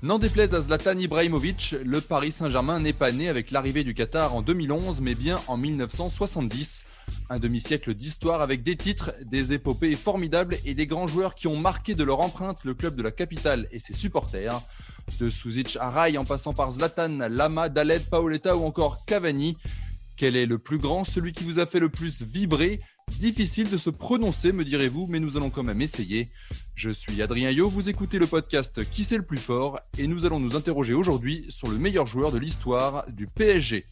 N'en déplaise à Zlatan Ibrahimovic, le Paris Saint-Germain n'est pas né avec l'arrivée du Qatar en 2011, mais bien en 1970. Un demi-siècle d'histoire avec des titres, des épopées formidables et des grands joueurs qui ont marqué de leur empreinte le club de la capitale et ses supporters. De Sušić à Raï en passant par Zlatan, Lama, Dahleb, Pauleta ou encore Cavani. Quel est le plus grand, celui qui vous a fait le plus vibrer ? Difficile de se prononcer, me direz-vous, mais nous allons quand même essayer. Je suis Adrien Yo, vous écoutez le podcast Qui c'est le plus fort et nous allons nous interroger aujourd'hui sur le meilleur joueur de l'histoire du PSG.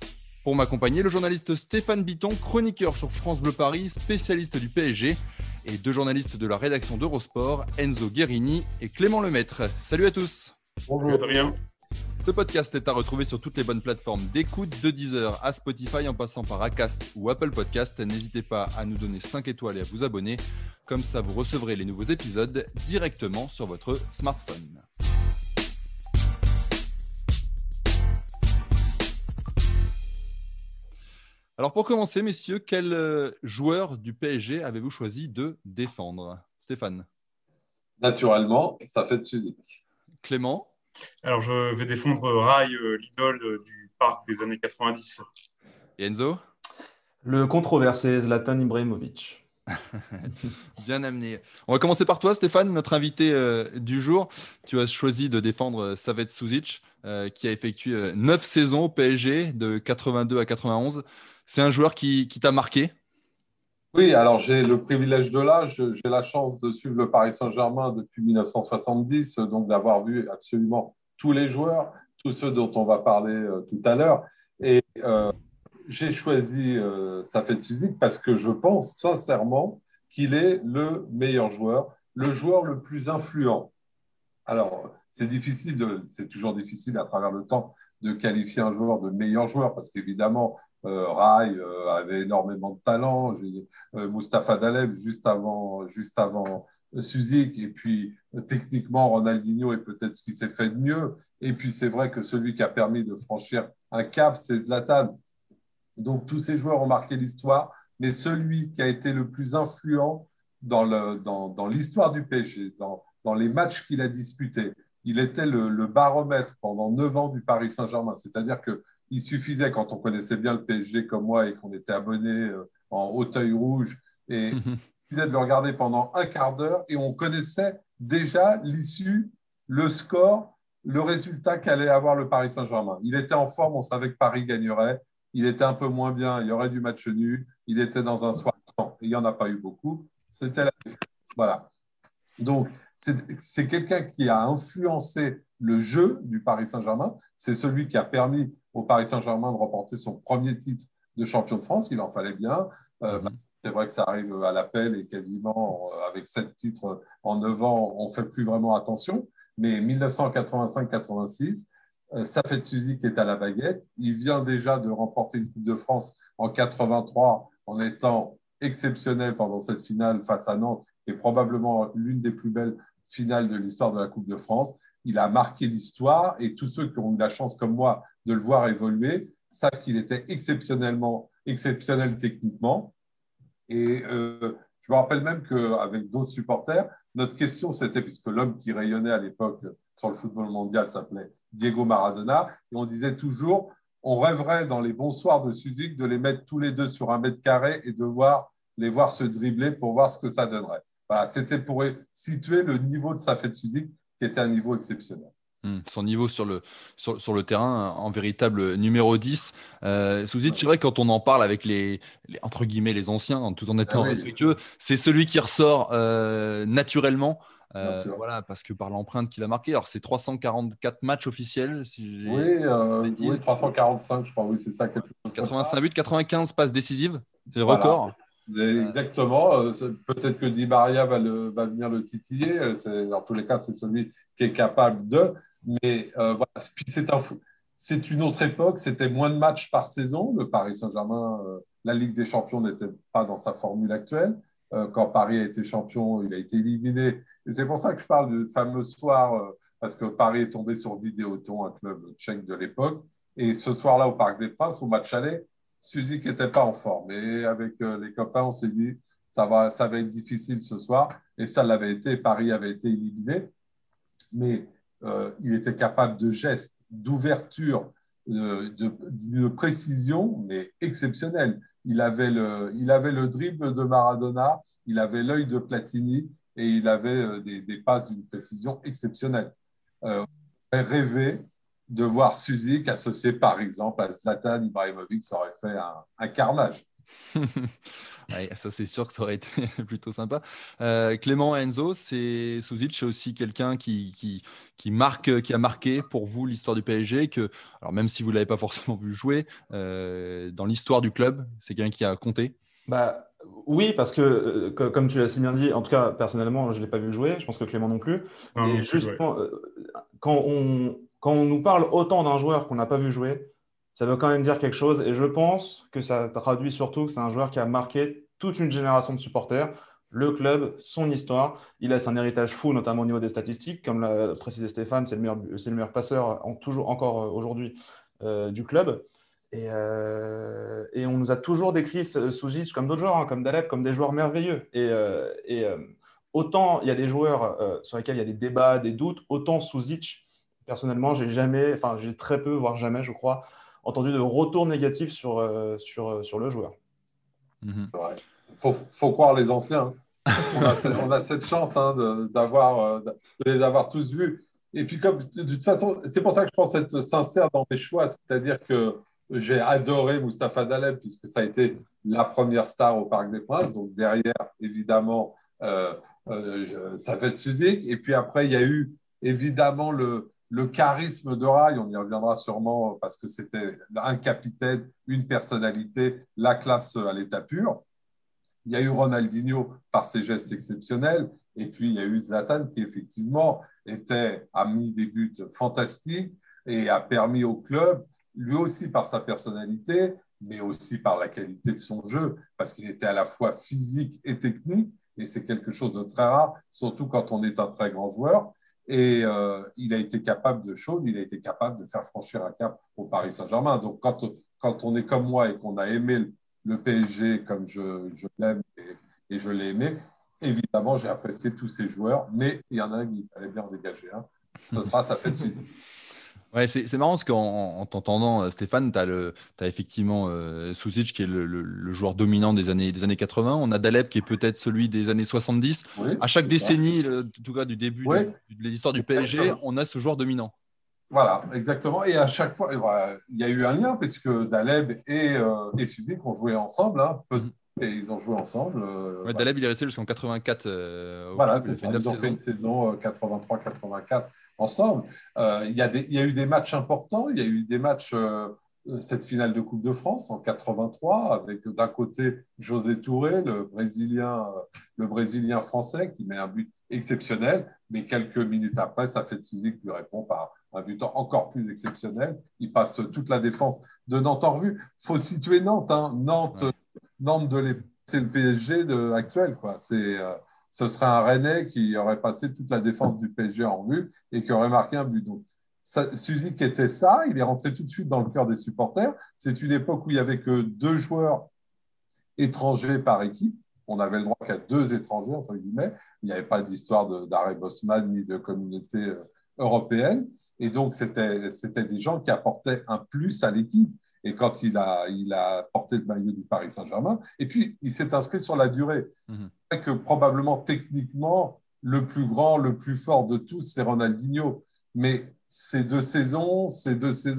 Pour m'accompagner, le journaliste Stéphane Bitton, chroniqueur sur France Bleu Paris, spécialiste du PSG, et deux journalistes de la rédaction d'Eurosport, Enzo Guerini et Clément Lemaitre. Salut à tous. Bonjour Adrien. Ce podcast est à retrouver sur toutes les bonnes plateformes d'écoute, de Deezer à Spotify en passant par Acast ou Apple Podcast. N'hésitez pas à nous donner 5 étoiles et à vous abonner. Comme ça, vous recevrez les nouveaux épisodes directement sur votre smartphone. Alors pour commencer, messieurs, quel joueur du PSG avez-vous choisi de défendre ? Stéphane ? Naturellement, Safet Sušić. Clément ? Alors, je vais défendre Raï, l'idole du parc des années 90. Et Enzo ? Le controversé Zlatan Ibrahimovic. Bien amené. On va commencer par toi, Stéphane, notre invité du jour. Tu as choisi de défendre Safet Sušić, qui a effectué 9 saisons au PSG, de 82 à 91. C'est un joueur qui t'a marqué ? Oui, alors j'ai le privilège de l'âge, j'ai la chance de suivre le Paris Saint-Germain depuis 1970, donc d'avoir vu absolument tous les joueurs, tous ceux dont on va parler tout à l'heure. Et j'ai choisi Safet Sušić parce que je pense sincèrement qu'il est le meilleur joueur, le plus influent. Alors, c'est toujours difficile à travers le temps de qualifier un joueur de meilleur joueur parce qu'évidemment, Raï avait énormément de talent, Mustapha Dahleb juste avant Sušić, et puis techniquement Ronaldinho est peut-être ce qui s'est fait de mieux, et puis c'est vrai que celui qui a permis de franchir un cap, c'est Zlatan. Donc tous ces joueurs ont marqué l'histoire, mais celui qui a été le plus influent dans l'histoire du PSG, dans les matchs qu'il a disputés, il était le baromètre pendant 9 ans du Paris Saint-Germain, c'est-à-dire que il suffisait, quand on connaissait bien le PSG comme moi et qu'on était abonné en hauteuil rouge, et il suffisait de le regarder pendant un quart d'heure et on connaissait déjà l'issue, le score, le résultat qu'allait avoir le Paris Saint-Germain. Il était en forme, on savait que Paris gagnerait. Il était un peu moins bien, il y aurait du match nul. Il était dans un soir sans, et il n'y en a pas eu beaucoup. C'était la défense. Voilà. Donc, c'est quelqu'un qui a influencé le jeu du Paris Saint-Germain. C'est celui qui a permis au Paris Saint-Germain de remporter son premier titre de champion de France, il en fallait bien. C'est vrai que ça arrive à l'appel et quasiment avec 7 titres en 9 ans, on ne fait plus vraiment attention. Mais 1985-86, Safet Sušić est à la baguette. Il vient déjà de remporter une Coupe de France en 83 en étant exceptionnel pendant cette finale face à Nantes et probablement l'une des plus belles finales de l'histoire de la Coupe de France. Il a marqué l'histoire et tous ceux qui ont eu la chance, comme moi, de le voir évoluer, savent qu'il était exceptionnel techniquement. Et je me rappelle même qu'avec d'autres supporters, notre question, c'était, puisque l'homme qui rayonnait à l'époque sur le football mondial s'appelait Diego Maradona, et on disait toujours, on rêverait dans les bons soirs de Sušić de les mettre tous les deux sur un mètre carré et de les voir se dribbler pour voir ce que ça donnerait. Voilà, c'était pour situer le niveau de Safet Sušić, qui était un niveau exceptionnel. Son niveau sur le terrain, en véritable numéro 10. Sušić, c'est vrai, quand on en parle avec les entre guillemets, les anciens, tout en étant respectueux, c'est celui qui ressort naturellement. Voilà, parce que par l'empreinte qu'il a marquée. Alors, c'est 344 matchs officiels, si j'ai... Oui, 345, je crois, oui, c'est ça. 85 buts, 95 passes décisives, c'est record. Exactement. Peut-être que Di Maria va venir le titiller. Dans tous les cas, c'est celui qui est capable de. Mais voilà. Puis c'est une autre époque. C'était moins de matchs par saison. Le Paris Saint-Germain, la Ligue des Champions n'était pas dans sa formule actuelle. Quand Paris a été champion, il a été éliminé. Et c'est pour ça que je parle du fameux soir, parce que Paris est tombé sur Vidéoton, un club tchèque de l'époque. Et ce soir-là, au Parc des Princes, au match aller, Suzy qui n'était pas en forme. Et avec les copains, on s'est dit, ça va être difficile ce soir. Et ça l'avait été, Paris avait été éliminé. Mais il était capable de gestes, d'ouverture, de précision, mais exceptionnelle. Il avait le dribble de Maradona, il avait l'œil de Platini et il avait des passes d'une précision exceptionnelle. On aurait rêvé de voir Sušić associé par exemple à Zlatan Ibrahimovic, ça aurait fait un carnage. Ouais, ça c'est sûr que ça aurait été plutôt sympa. Clément, Enzo, Sušić c'est aussi quelqu'un qui a marqué pour vous l'histoire du PSG, que, alors même si vous ne l'avez pas forcément vu jouer, dans l'histoire du club, c'est quelqu'un qui a compté. Bah, oui, parce que comme tu l'as si bien dit, en tout cas personnellement je ne l'ai pas vu jouer, je pense que Clément non plus. Non, et justement, quand on nous parle autant d'un joueur qu'on n'a pas vu jouer, ça veut quand même dire quelque chose, et je pense que ça traduit surtout que c'est un joueur qui a marqué toute une génération de supporters, le club, son histoire. Il laisse un héritage fou, notamment au niveau des statistiques, comme l'a précisé Stéphane, c'est le meilleur passeur toujours, encore aujourd'hui du club. Et on nous a toujours décrit Sušić comme d'autres joueurs, hein, comme Dahleb, comme des joueurs merveilleux. Et autant il y a des joueurs sur lesquels il y a des débats, des doutes, autant Sušić, personnellement, j'ai très peu, voire jamais, je crois, entendu de retour négatif sur le joueur. Mm-hmm. Ouais. Faut croire les anciens. Hein. On a cette chance hein, de les avoir tous vus. Et puis, comme, de toute façon, c'est pour ça que je pense être sincère dans mes choix. C'est-à-dire que j'ai adoré Mustapha Dahleb, puisque ça a été la première star au Parc des Princes. Donc, derrière, évidemment, Safet Sušić. Et puis après, il y a eu, évidemment, le charisme de Raï, on y reviendra sûrement parce que c'était un capitaine, une personnalité, la classe à l'état pur. Il y a eu Ronaldinho par ses gestes exceptionnels. Et puis, il y a eu Zlatan qui, effectivement, a mis des buts fantastiques et a permis au club, lui aussi par sa personnalité, mais aussi par la qualité de son jeu, parce qu'il était à la fois physique et technique. Et c'est quelque chose de très rare, surtout quand on est un très grand joueur. Et il a été capable de choses, il a été capable de faire franchir un cap au Paris Saint-Germain. Donc, quand on est comme moi et qu'on a aimé le PSG comme je l'aime et je l'ai aimé, évidemment, j'ai apprécié tous ces joueurs, mais il y en a un qui fallait bien en dégager. Hein. Ce sera sa fête suite. Ouais, c'est marrant parce qu'en t'entendant, Stéphane, t'as effectivement Sušić qui est le joueur dominant des années 80. On a Dahleb qui est peut-être celui des années 70. Oui, à chaque décennie, en tout cas du début oui. de l'histoire du PSG, exactement. On a ce joueur dominant. Voilà, exactement. Et à chaque fois, il y a eu un lien puisque Dahleb et Sušić ont joué ensemble. Hein, et ils ont joué ensemble. Dahleb, il est resté jusqu'en 84. Voilà, c'est ça. Ils ont fait une saison 83-84. Ensemble, il y a eu des matchs importants. Il y a eu des matchs, cette finale de Coupe de France en 83, avec d'un côté José Touré, le Brésilien français, qui met un but exceptionnel, mais quelques minutes après, Safet Sušić lui répond par un but encore plus exceptionnel. Il passe toute la défense de Nantes en revue. Il faut situer Nantes, hein. Nantes, ouais. Nantes de l'époque, c'est le PSG actuel, quoi. Ce serait un Rennais qui aurait passé toute la défense du PSG en revue et qui aurait marqué un but. Donc, Sušić était ça, il est rentré tout de suite dans le cœur des supporters. C'est une époque où il n'y avait que 2 joueurs étrangers par équipe. On avait le droit qu'à 2 étrangers, entre guillemets. Il n'y avait pas d'histoire d'Arrêt Bosman ni de communauté européenne. Et donc, c'était des gens qui apportaient un plus à l'équipe. Et quand il a porté le maillot du Paris Saint-Germain, et puis il s'est inscrit sur la durée. Mmh. C'est vrai que probablement techniquement, le plus grand, le plus fort de tous, c'est Ronaldinho. Mais ces deux saisons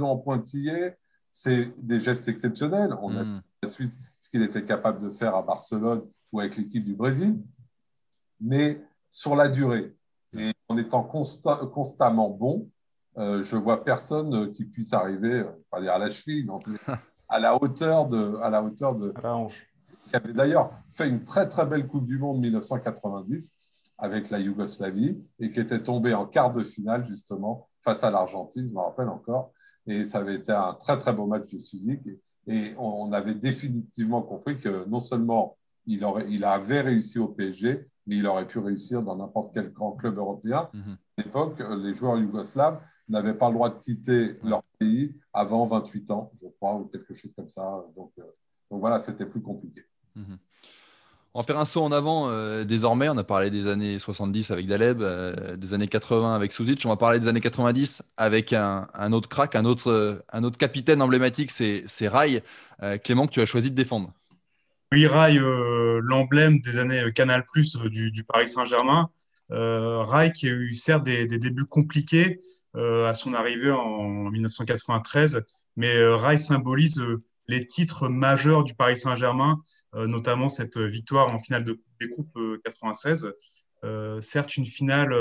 en pointillé, c'est des gestes exceptionnels. On a vu la suite ce qu'il était capable de faire à Barcelone ou avec l'équipe du Brésil, mais sur la durée. Et en étant constamment bon, je ne vois personne qui puisse arriver, je ne vais pas dire à la cheville, mais à la hauteur de… À la hauteur de… À la hanche. qui avait d'ailleurs fait une très très belle Coupe du Monde 1990 avec la Yougoslavie et qui était tombé en quart de finale justement face à l'Argentine, je me rappelle encore. Et ça avait été un très très beau match de physique. Et on avait définitivement compris que non seulement il avait réussi au PSG, mais il aurait pu réussir dans n'importe quel grand club européen. Mmh. À l'époque, les joueurs yougoslaves n'avaient pas le droit de quitter leur pays avant 28 ans, je crois, ou quelque chose comme ça. Donc voilà, c'était plus compliqué. Mmh. On va faire un saut en avant désormais. On a parlé des années 70 avec Dahleb, des années 80 avec Sušić. On va parler des années 90 avec un autre crack, un autre capitaine emblématique, c'est Raï. Clément, que tu as choisi de défendre. Oui, Raï, l'emblème des années Canal+, du Paris Saint-Germain. Raï qui a eu certes des débuts compliqués à son arrivée en 1993, mais Raï symbolise les titres majeurs du Paris Saint-Germain, notamment cette victoire en finale de Coupe des Coupes 96. Certes, une finale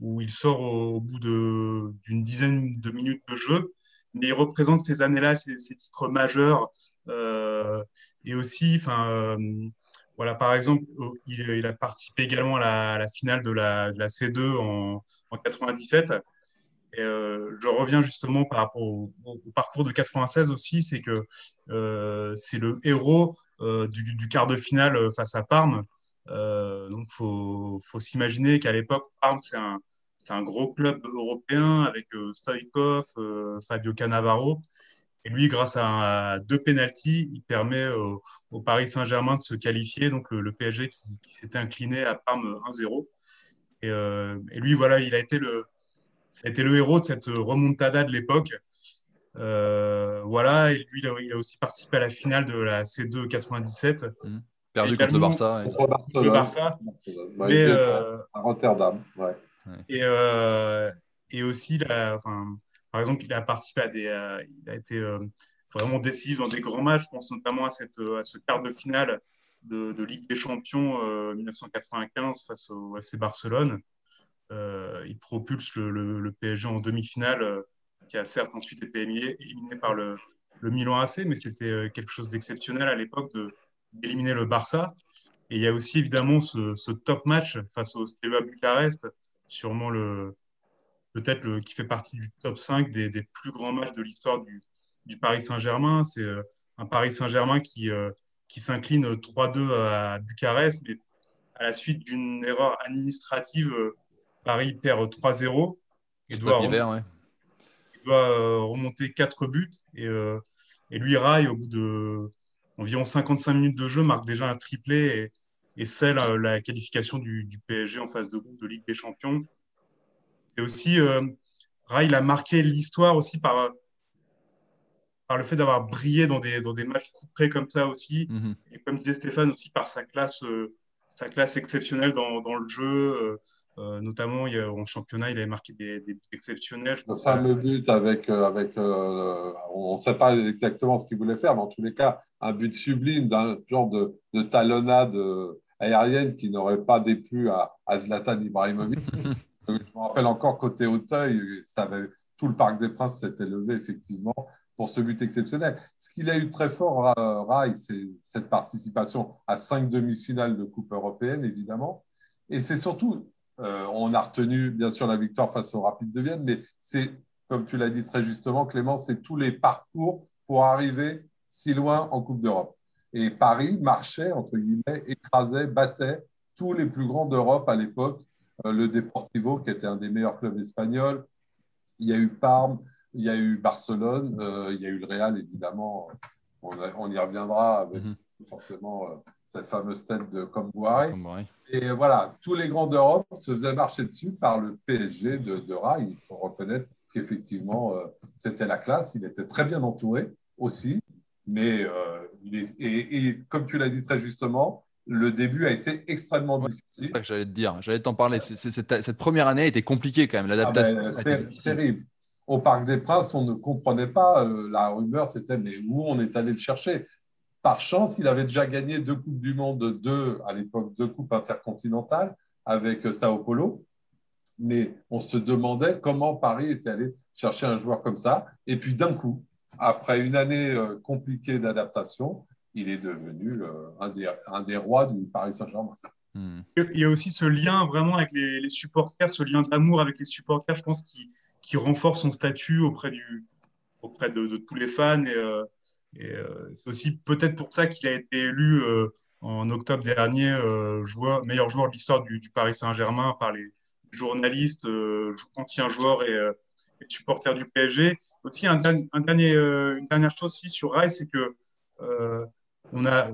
où il sort au bout d'une dizaine de minutes de jeu, mais il représente ces années-là, ces titres majeurs. Et aussi, voilà, par exemple, il a participé également à la finale de la C2 en 97. Et je reviens justement par rapport au parcours de 96 aussi, c'est que c'est le héros du quart de finale face à Parme. Donc, faut s'imaginer qu'à l'époque, Parme, c'est un gros club européen avec Stoïkov, Fabio Cannavaro. Et lui, grâce à deux pénaltys, il permet au Paris Saint-Germain de se qualifier. Donc, le PSG qui s'était incliné à Parme 1-0. Et lui, voilà, ça a été le héros de cette remontada de l'époque. Voilà, et lui, il a aussi participé à la finale de la C2 97. Perdu contre le Barça. Contre le Barça. Mais, à Rotterdam, ouais. Et aussi, par exemple, il a participé à il a été vraiment décisif dans des grands matchs. Je pense notamment à ce quart de finale de Ligue des Champions 1995 face au FC Barcelone. Il propulse le PSG en demi-finale, qui a certes ensuite été éliminé par le Milan AC, mais c'était quelque chose d'exceptionnel à l'époque d'éliminer le Barça. Et il y a aussi évidemment ce top match face au Steaua Bucarest, sûrement peut-être qui fait partie du top 5 des plus grands matchs de l'histoire du Paris Saint-Germain. C'est un Paris Saint-Germain qui s'incline 3-2 à Bucarest, mais à la suite d'une erreur administrative, Paris perd 3-0 et doit remonter 4 buts. Et lui, Raï, au bout d'environ 55 minutes de jeu, marque déjà un triplé et scelle la qualification du PSG en phase de groupe de Ligue des Champions. C'est aussi, Raï, il a marqué l'histoire aussi par le fait d'avoir brillé dans des matchs couperés comme ça aussi. Mm-hmm. Et comme disait Stéphane, aussi par sa classe exceptionnelle dans le jeu. Notamment, en championnat, il avait marqué des buts exceptionnels. Donc, 5 buts avec on ne sait pas exactement ce qu'il voulait faire, mais en tous les cas, un but sublime d'un genre de talonnade aérienne qui n'aurait pas déplu à Zlatan Ibrahimovic. Je me rappelle encore côté Auteuil, tout le Parc des Princes s'était levé effectivement pour ce but exceptionnel. Ce qu'il a eu très fort, Raï, c'est cette participation à 5 demi-finales de Coupe européenne, évidemment. Et c'est surtout... on a retenu bien sûr la victoire face au Rapid de Vienne, mais c'est, comme tu l'as dit très justement Clément, c'est tous les parcours pour arriver si loin en Coupe d'Europe. Et Paris marchait, entre guillemets, écrasait, battait tous les plus grands d'Europe à l'époque, le Deportivo qui était un des meilleurs clubs espagnols, il y a eu Parme, il y a eu Barcelone, il y a eu le Real évidemment, on y reviendra avec forcément... cette fameuse tête de Kombouaré. Et voilà, tous les grands d'Europe se faisaient marcher dessus par le PSG de Raï. Il faut reconnaître qu'effectivement, c'était la classe. Il était très bien entouré aussi. Mais comme tu l'as dit très justement, le début a été extrêmement difficile. C'est ça que j'allais te dire. J'allais t'en parler. Cette première année a été compliquée quand même, l'adaptation. Ah ben, terrible. Au Parc des Princes, on ne comprenait pas. La rumeur, c'était mais où on est allé le chercher ? Par chance, il avait déjà gagné 2 Coupes du Monde, 2 Coupes intercontinentales avec Sao Paulo. Mais on se demandait comment Paris était allé chercher un joueur comme ça. Et puis d'un coup, après une année compliquée d'adaptation, il est devenu un des rois du Paris Saint-Germain. Mmh. Il y a aussi ce lien vraiment avec les supporters, ce lien d'amour avec les supporters, je pense, qui renforce son statut auprès de tous les fans. Et c'est aussi peut-être pour ça qu'il a été élu en octobre dernier meilleur joueur de l'histoire du Paris Saint-Germain par les journalistes, anciens joueurs et supporters du PSG. Aussi, une dernière chose aussi sur Raï, c'est que on a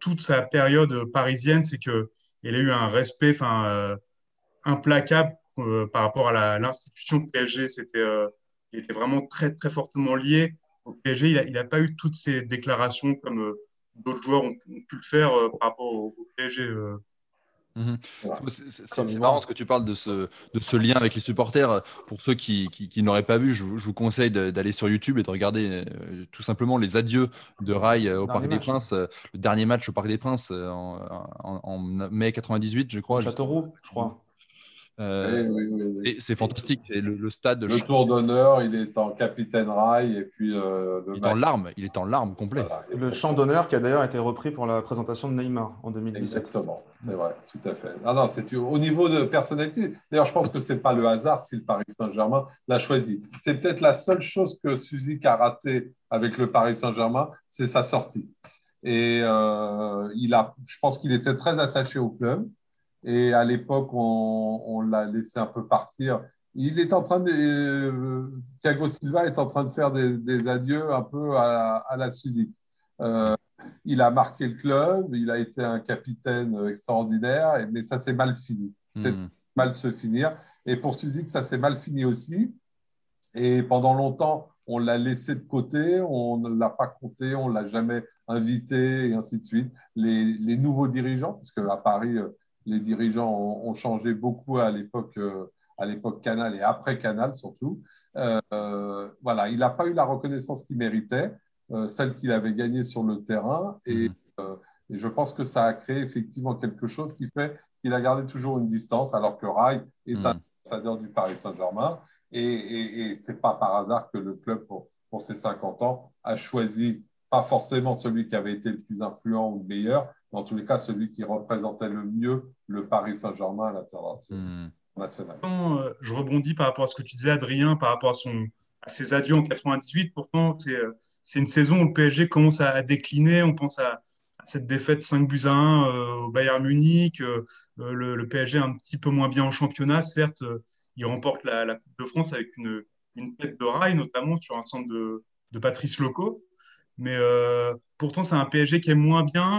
toute sa période parisienne, c'est que il a eu un respect implacable par rapport à l'institution PSG. Il était vraiment très très fortement lié au PSG. Il a pas eu toutes ces déclarations comme d'autres joueurs ont pu le faire par rapport au PSG. Mmh. Voilà. C'est marrant ce que tu parles de ce lien avec les supporters. Pour ceux qui n'auraient pas vu, je vous conseille d'aller sur YouTube et de regarder tout simplement les adieux de Raï au Parc des Princes, le dernier match au Parc des Princes en mai 98, je crois. Châteauroux, je crois. Oui. Et c'est fantastique. C'est le stade. Le tour d'honneur, il est en capitaine Raï et puis il est en larmes complet. Voilà, le chant d'honneur qui a d'ailleurs été repris pour la présentation de Neymar en 2017. Exactement, c'est vrai, tout à fait. Ah non, c'est au niveau de personnalité. D'ailleurs, je pense que c'est pas le hasard si le Paris Saint-Germain l'a choisi. C'est peut-être la seule chose que Sušić a ratée avec le Paris Saint-Germain, c'est sa sortie. Et je pense qu'il était très attaché au club. Et à l'époque, on l'a laissé un peu partir. Thiago Silva est en train de faire des adieux un peu à la Sušić. Il a marqué le club, il a été un capitaine extraordinaire, mais ça s'est mal fini. C'est mal se finir. Et pour Sušić, ça s'est mal fini aussi. Et pendant longtemps, on l'a laissé de côté, on ne l'a pas compté, on ne l'a jamais invité, et ainsi de suite. Les nouveaux dirigeants, parce qu'à Paris... les dirigeants ont changé beaucoup à l'époque Canal et après Canal surtout. Voilà, il n'a pas eu la reconnaissance qu'il méritait, celle qu'il avait gagnée sur le terrain. Et je pense que ça a créé effectivement quelque chose qui fait qu'il a gardé toujours une distance, alors que Raï est un ambassadeur du Paris Saint-Germain. Et ce n'est pas par hasard que le club, pour ses 50 ans, a choisi... pas forcément celui qui avait été le plus influent ou le meilleur, mais en tous les cas, celui qui représentait le mieux le Paris Saint-Germain à l'international. Je rebondis par rapport à ce que tu disais, Adrien, par rapport à ses adieux en 98. Pourtant, c'est une saison où le PSG commence à décliner. On pense à cette défaite 5-1 au Bayern Munich. Le PSG est un petit peu moins bien en championnat. Certes, il remporte la Coupe de France avec une tête de Raï, notamment sur un centre de Patrice Loco. Mais pourtant, c'est un PSG qui est moins bien,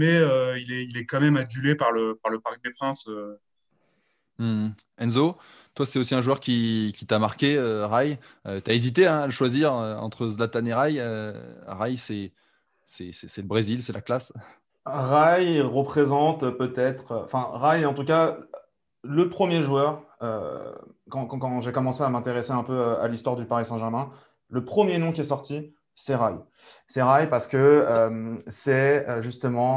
mais il est quand même adulé par le Parc des Princes. Enzo, toi, c'est aussi un joueur qui t'a marqué, Raï. Tu as hésité à le choisir entre Zlatan et Raï. Raï, c'est le Brésil, c'est la classe. Raï représente peut-être… Enfin, Raï, en tout cas, le premier joueur, quand j'ai commencé à m'intéresser un peu à l'histoire du Paris Saint-Germain, le premier nom qui est sorti… C'est Raï. C'est Raï parce que c'est justement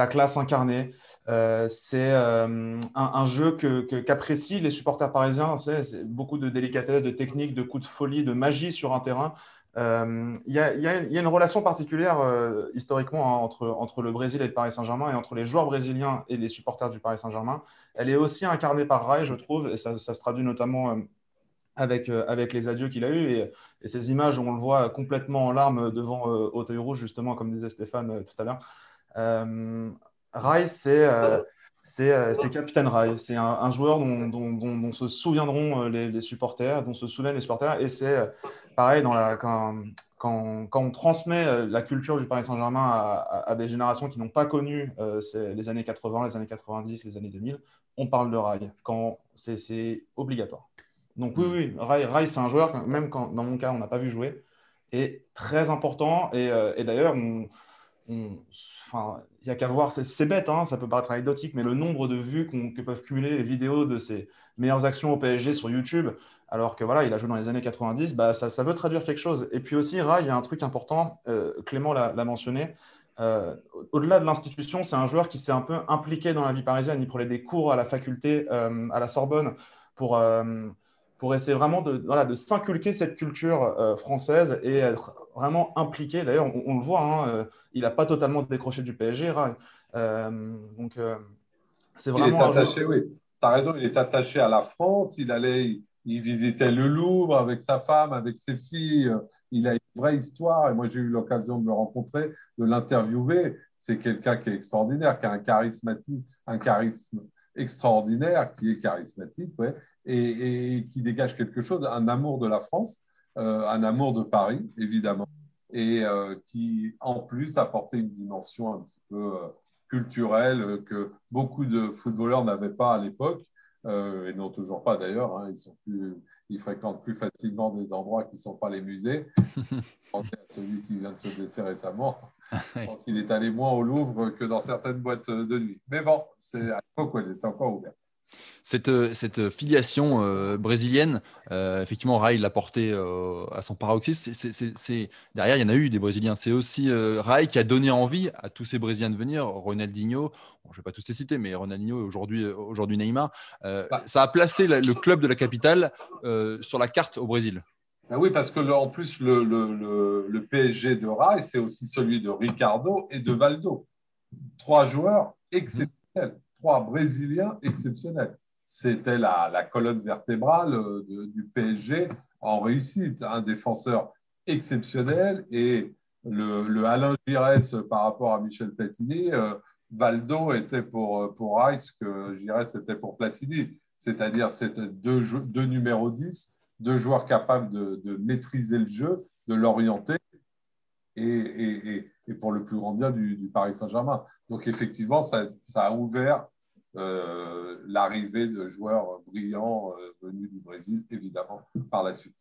la classe incarnée. C'est un jeu qu'apprécient les supporters parisiens. C'est beaucoup de délicatesse, de technique, de coups de folie, de magie sur un terrain. Il y a une relation particulière historiquement entre le Brésil et le Paris Saint-Germain et entre les joueurs brésiliens et les supporters du Paris Saint-Germain. Elle est aussi incarnée par Raï, je trouve, et ça se traduit notamment... Avec les adieux qu'il a eus et ces images où on le voit complètement en larmes devant Auteuil Rouge, justement, comme disait Stéphane tout à l'heure. Raï, c'est Capitaine Raï. C'est un joueur dont se souviendront les supporters, dont se souviennent les supporters. Et c'est pareil, quand on transmet la culture du Paris Saint-Germain à des générations qui n'ont pas connu les années 80, les années 90, les années 2000, on parle de Raï. C'est obligatoire. Donc oui, Raï, c'est un joueur, même quand, dans mon cas, on n'a pas vu jouer, est très important. Et d'ailleurs, il n'y a qu'à voir, c'est bête, hein, ça peut paraître anecdotique, mais le nombre de vues que peuvent cumuler les vidéos de ses meilleures actions au PSG sur YouTube, alors que voilà, il a joué dans les années 90, ça veut traduire quelque chose. Et puis aussi, Raï, il y a un truc important, Clément l'a mentionné, au-delà de l'institution, c'est un joueur qui s'est un peu impliqué dans la vie parisienne. Il prenait des cours à la faculté, à la Sorbonne, pour pour essayer vraiment de s'inculquer cette culture française et être vraiment impliqué. D'ailleurs, on le voit, il n'a pas totalement décroché du PSG, Raï. Donc, c'est vraiment… Il est attaché, oui. Tu as raison, il est attaché à la France. Il visitait le Louvre avec sa femme, avec ses filles. Il a une vraie histoire. Et moi, j'ai eu l'occasion de le rencontrer, de l'interviewer. C'est quelqu'un qui est extraordinaire, qui a un charisme extraordinaire, qui est charismatique, ouais, et qui dégage quelque chose, un amour de la France, un amour de Paris, évidemment, et qui, en plus, apportait une dimension un petit peu culturelle que beaucoup de footballeurs n'avaient pas à l'époque. Et n'ont toujours pas d'ailleurs, ils fréquentent plus facilement des endroits qui ne sont pas les musées. Celui qui vient de se blesser récemment, je pense qu'il est allé moins au Louvre que dans certaines boîtes de nuit. Mais bon, c'est à l'époque où elles étaient encore ouvertes. Cette filiation brésilienne, effectivement, Raï l'a portée à son paroxysme. Derrière, il y en a eu des Brésiliens. C'est aussi Raï qui a donné envie à tous ces Brésiliens de venir. Ronaldinho, je ne vais pas tous les citer, mais Ronaldinho et aujourd'hui Neymar. Ça a placé le club de la capitale sur la carte au Brésil. Ben oui, parce que en plus, le PSG de Raï, c'est aussi celui de Ricardo et de Valdo. 3 joueurs exceptionnels. Trois Brésiliens exceptionnels. C'était la colonne vertébrale du PSG en réussite. Un défenseur exceptionnel et le Alain Giresse par rapport à Michel Platini, Valdo était pour Raï ce que Giresse était pour Platini. C'est-à-dire c'était deux numéros 10, deux joueurs capables de maîtriser le jeu, de l'orienter et pour le plus grand bien du Paris Saint-Germain. Donc effectivement, ça a ouvert l'arrivée de joueurs brillants venus du Brésil, évidemment, par la suite.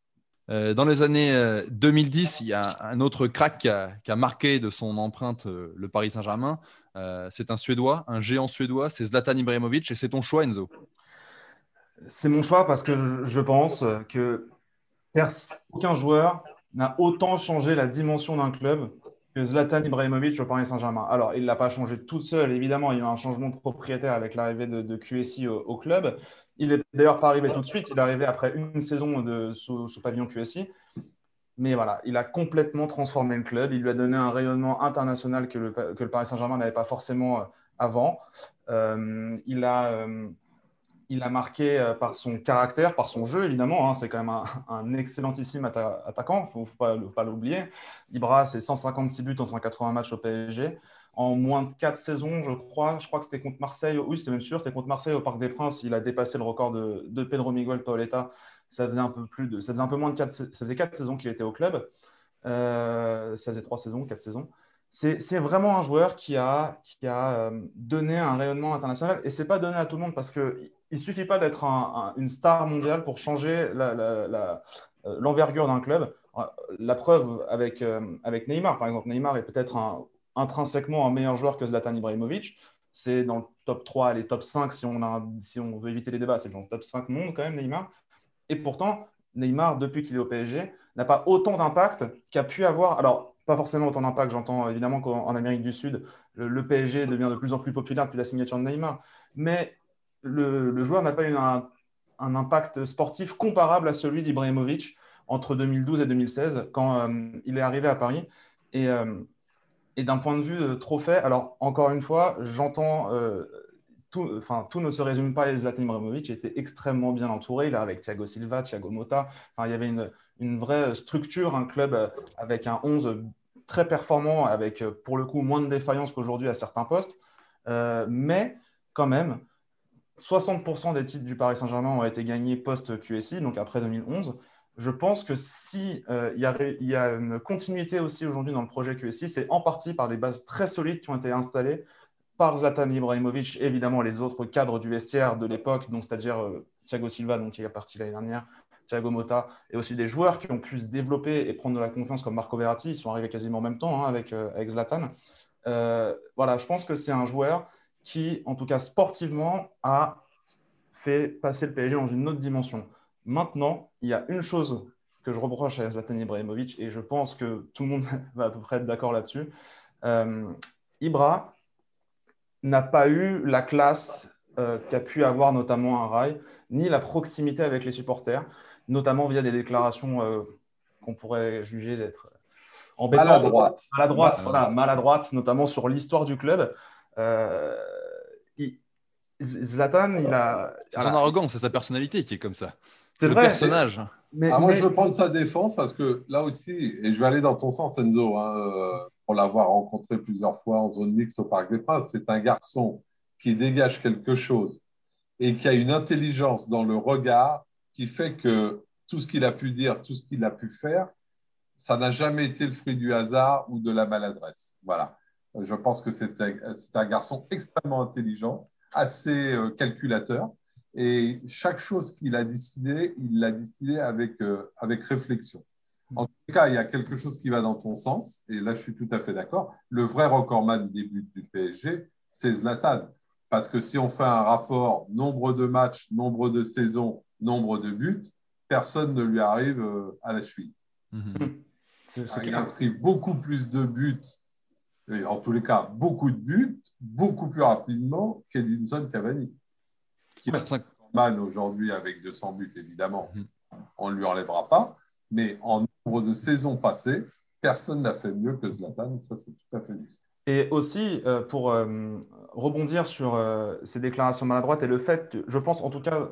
Dans les années 2010, il y a un autre crack qui a marqué de son empreinte le Paris Saint-Germain. C'est un Suédois, un géant suédois, c'est Zlatan Ibrahimovic. Et c'est ton choix, Enzo? C'est mon choix parce que je pense que aucun joueur n'a autant changé la dimension d'un club que Zlatan Ibrahimovic au Paris Saint-Germain. Alors, il ne l'a pas changé tout seul, évidemment. Il y a eu un changement de propriétaire avec l'arrivée de QSI au club. Il n'est d'ailleurs pas arrivé tout de suite. Il est arrivé après une saison sous pavillon QSI. Mais voilà, il a complètement transformé le club. Il lui a donné un rayonnement international que le Paris Saint-Germain n'avait pas forcément avant. Il a marqué par son caractère, par son jeu, évidemment. C'est quand même un excellentissime attaquant, il ne faut pas l'oublier. Ibra, c'est 156 buts en 180 matchs au PSG. En moins de 4 saisons, je crois que c'était contre Marseille. Oui, c'était même sûr, c'était contre Marseille au Parc des Princes. Il a dépassé le record de Pedro Miguel Pauleta. Ça faisait un peu moins de 4 saisons qu'il était au club. Ça faisait 4 saisons. C'est vraiment un joueur qui a donné un rayonnement international. Et ce n'est pas donné à tout le monde parce qu'il ne suffit pas d'être une star mondiale pour changer l'envergure d'un club. La preuve avec Neymar, par exemple. Neymar est peut-être intrinsèquement un meilleur joueur que Zlatan Ibrahimovic. C'est dans le top 3, les top 5, si on veut éviter les débats. C'est dans le top 5 monde quand même, Neymar. Et pourtant, Neymar, depuis qu'il est au PSG, n'a pas autant d'impact qu'a pu avoir… Alors, pas forcément autant d'impact, j'entends évidemment qu'en Amérique du Sud, le PSG devient de plus en plus populaire depuis la signature de Neymar. Mais le joueur n'a pas eu un impact sportif comparable à celui d'Ibrahimovic entre 2012 et 2016, quand il est arrivé à Paris. Et d'un point de vue trophée, alors encore une fois, j'entends… tout ne se résume pas à Zlatan Ibrahimovic. Il était extrêmement bien entouré. Il est avec Thiago Silva, Thiago Motta. Il y avait une vraie structure, un club avec un 11 très performant, avec pour le coup moins de défaillance qu'aujourd'hui à certains postes. Mais quand même, 60% des titres du Paris Saint-Germain ont été gagnés post-QSI, donc après 2011. Je pense que s'il y a une continuité aussi aujourd'hui dans le projet QSI, c'est en partie par les bases très solides qui ont été installées par Zlatan Ibrahimovic, évidemment les autres cadres du vestiaire de l'époque, donc c'est-à-dire Thiago Silva, donc, qui est parti l'année dernière, Thiago Motta, et aussi des joueurs qui ont pu se développer et prendre de la confiance comme Marco Verratti. Ils sont arrivés quasiment en même temps avec Zlatan. Voilà, je pense que c'est un joueur qui, en tout cas sportivement, a fait passer le PSG dans une autre dimension. Maintenant, il y a une chose que je reproche à Zlatan Ibrahimovic, et je pense que tout le monde va à peu près être d'accord là-dessus. Ibra n'a pas eu la classe qu'a pu avoir notamment un Raï, ni la proximité avec les supporters. notamment via des déclarations qu'on pourrait juger être embêtantes. Maladroite, voilà, maladroite, notamment sur l'histoire du club. Zlatan, il a… C'est son arrogance, c'est sa personnalité qui est comme ça. C'est le vrai personnage. Mais moi, je veux prendre sa défense parce que là aussi, et je vais aller dans ton sens, Enzo, pour l'avoir rencontré plusieurs fois en zone mixte au Parc des Princes, c'est un garçon qui dégage quelque chose et qui a une intelligence dans le regard qui fait que tout ce qu'il a pu dire, tout ce qu'il a pu faire, ça n'a jamais été le fruit du hasard ou de la maladresse. Voilà. Je pense que c'est un garçon extrêmement intelligent, assez calculateur. Et chaque chose qu'il a décidée, il l'a décidée avec réflexion. En tout cas, il y a quelque chose qui va dans ton sens, et là, je suis tout à fait d'accord. Le vrai recordman des buts du PSG, c'est Zlatan. Parce que si on fait un rapport nombre de matchs, nombre de saisons, nombre de buts, personne ne lui arrive à la cheville. Il inscrit beaucoup plus de buts, et en tous les cas, beaucoup de buts, beaucoup plus rapidement qu'Edinson Cavani. Qui est man aujourd'hui avec 200 buts, évidemment, on ne lui enlèvera pas. Mais en nombre de saisons passées, personne n'a fait mieux que Zlatan. Ça, c'est tout à fait juste. Et aussi, pour rebondir sur ces déclarations maladroites et le fait, je pense, en tout cas,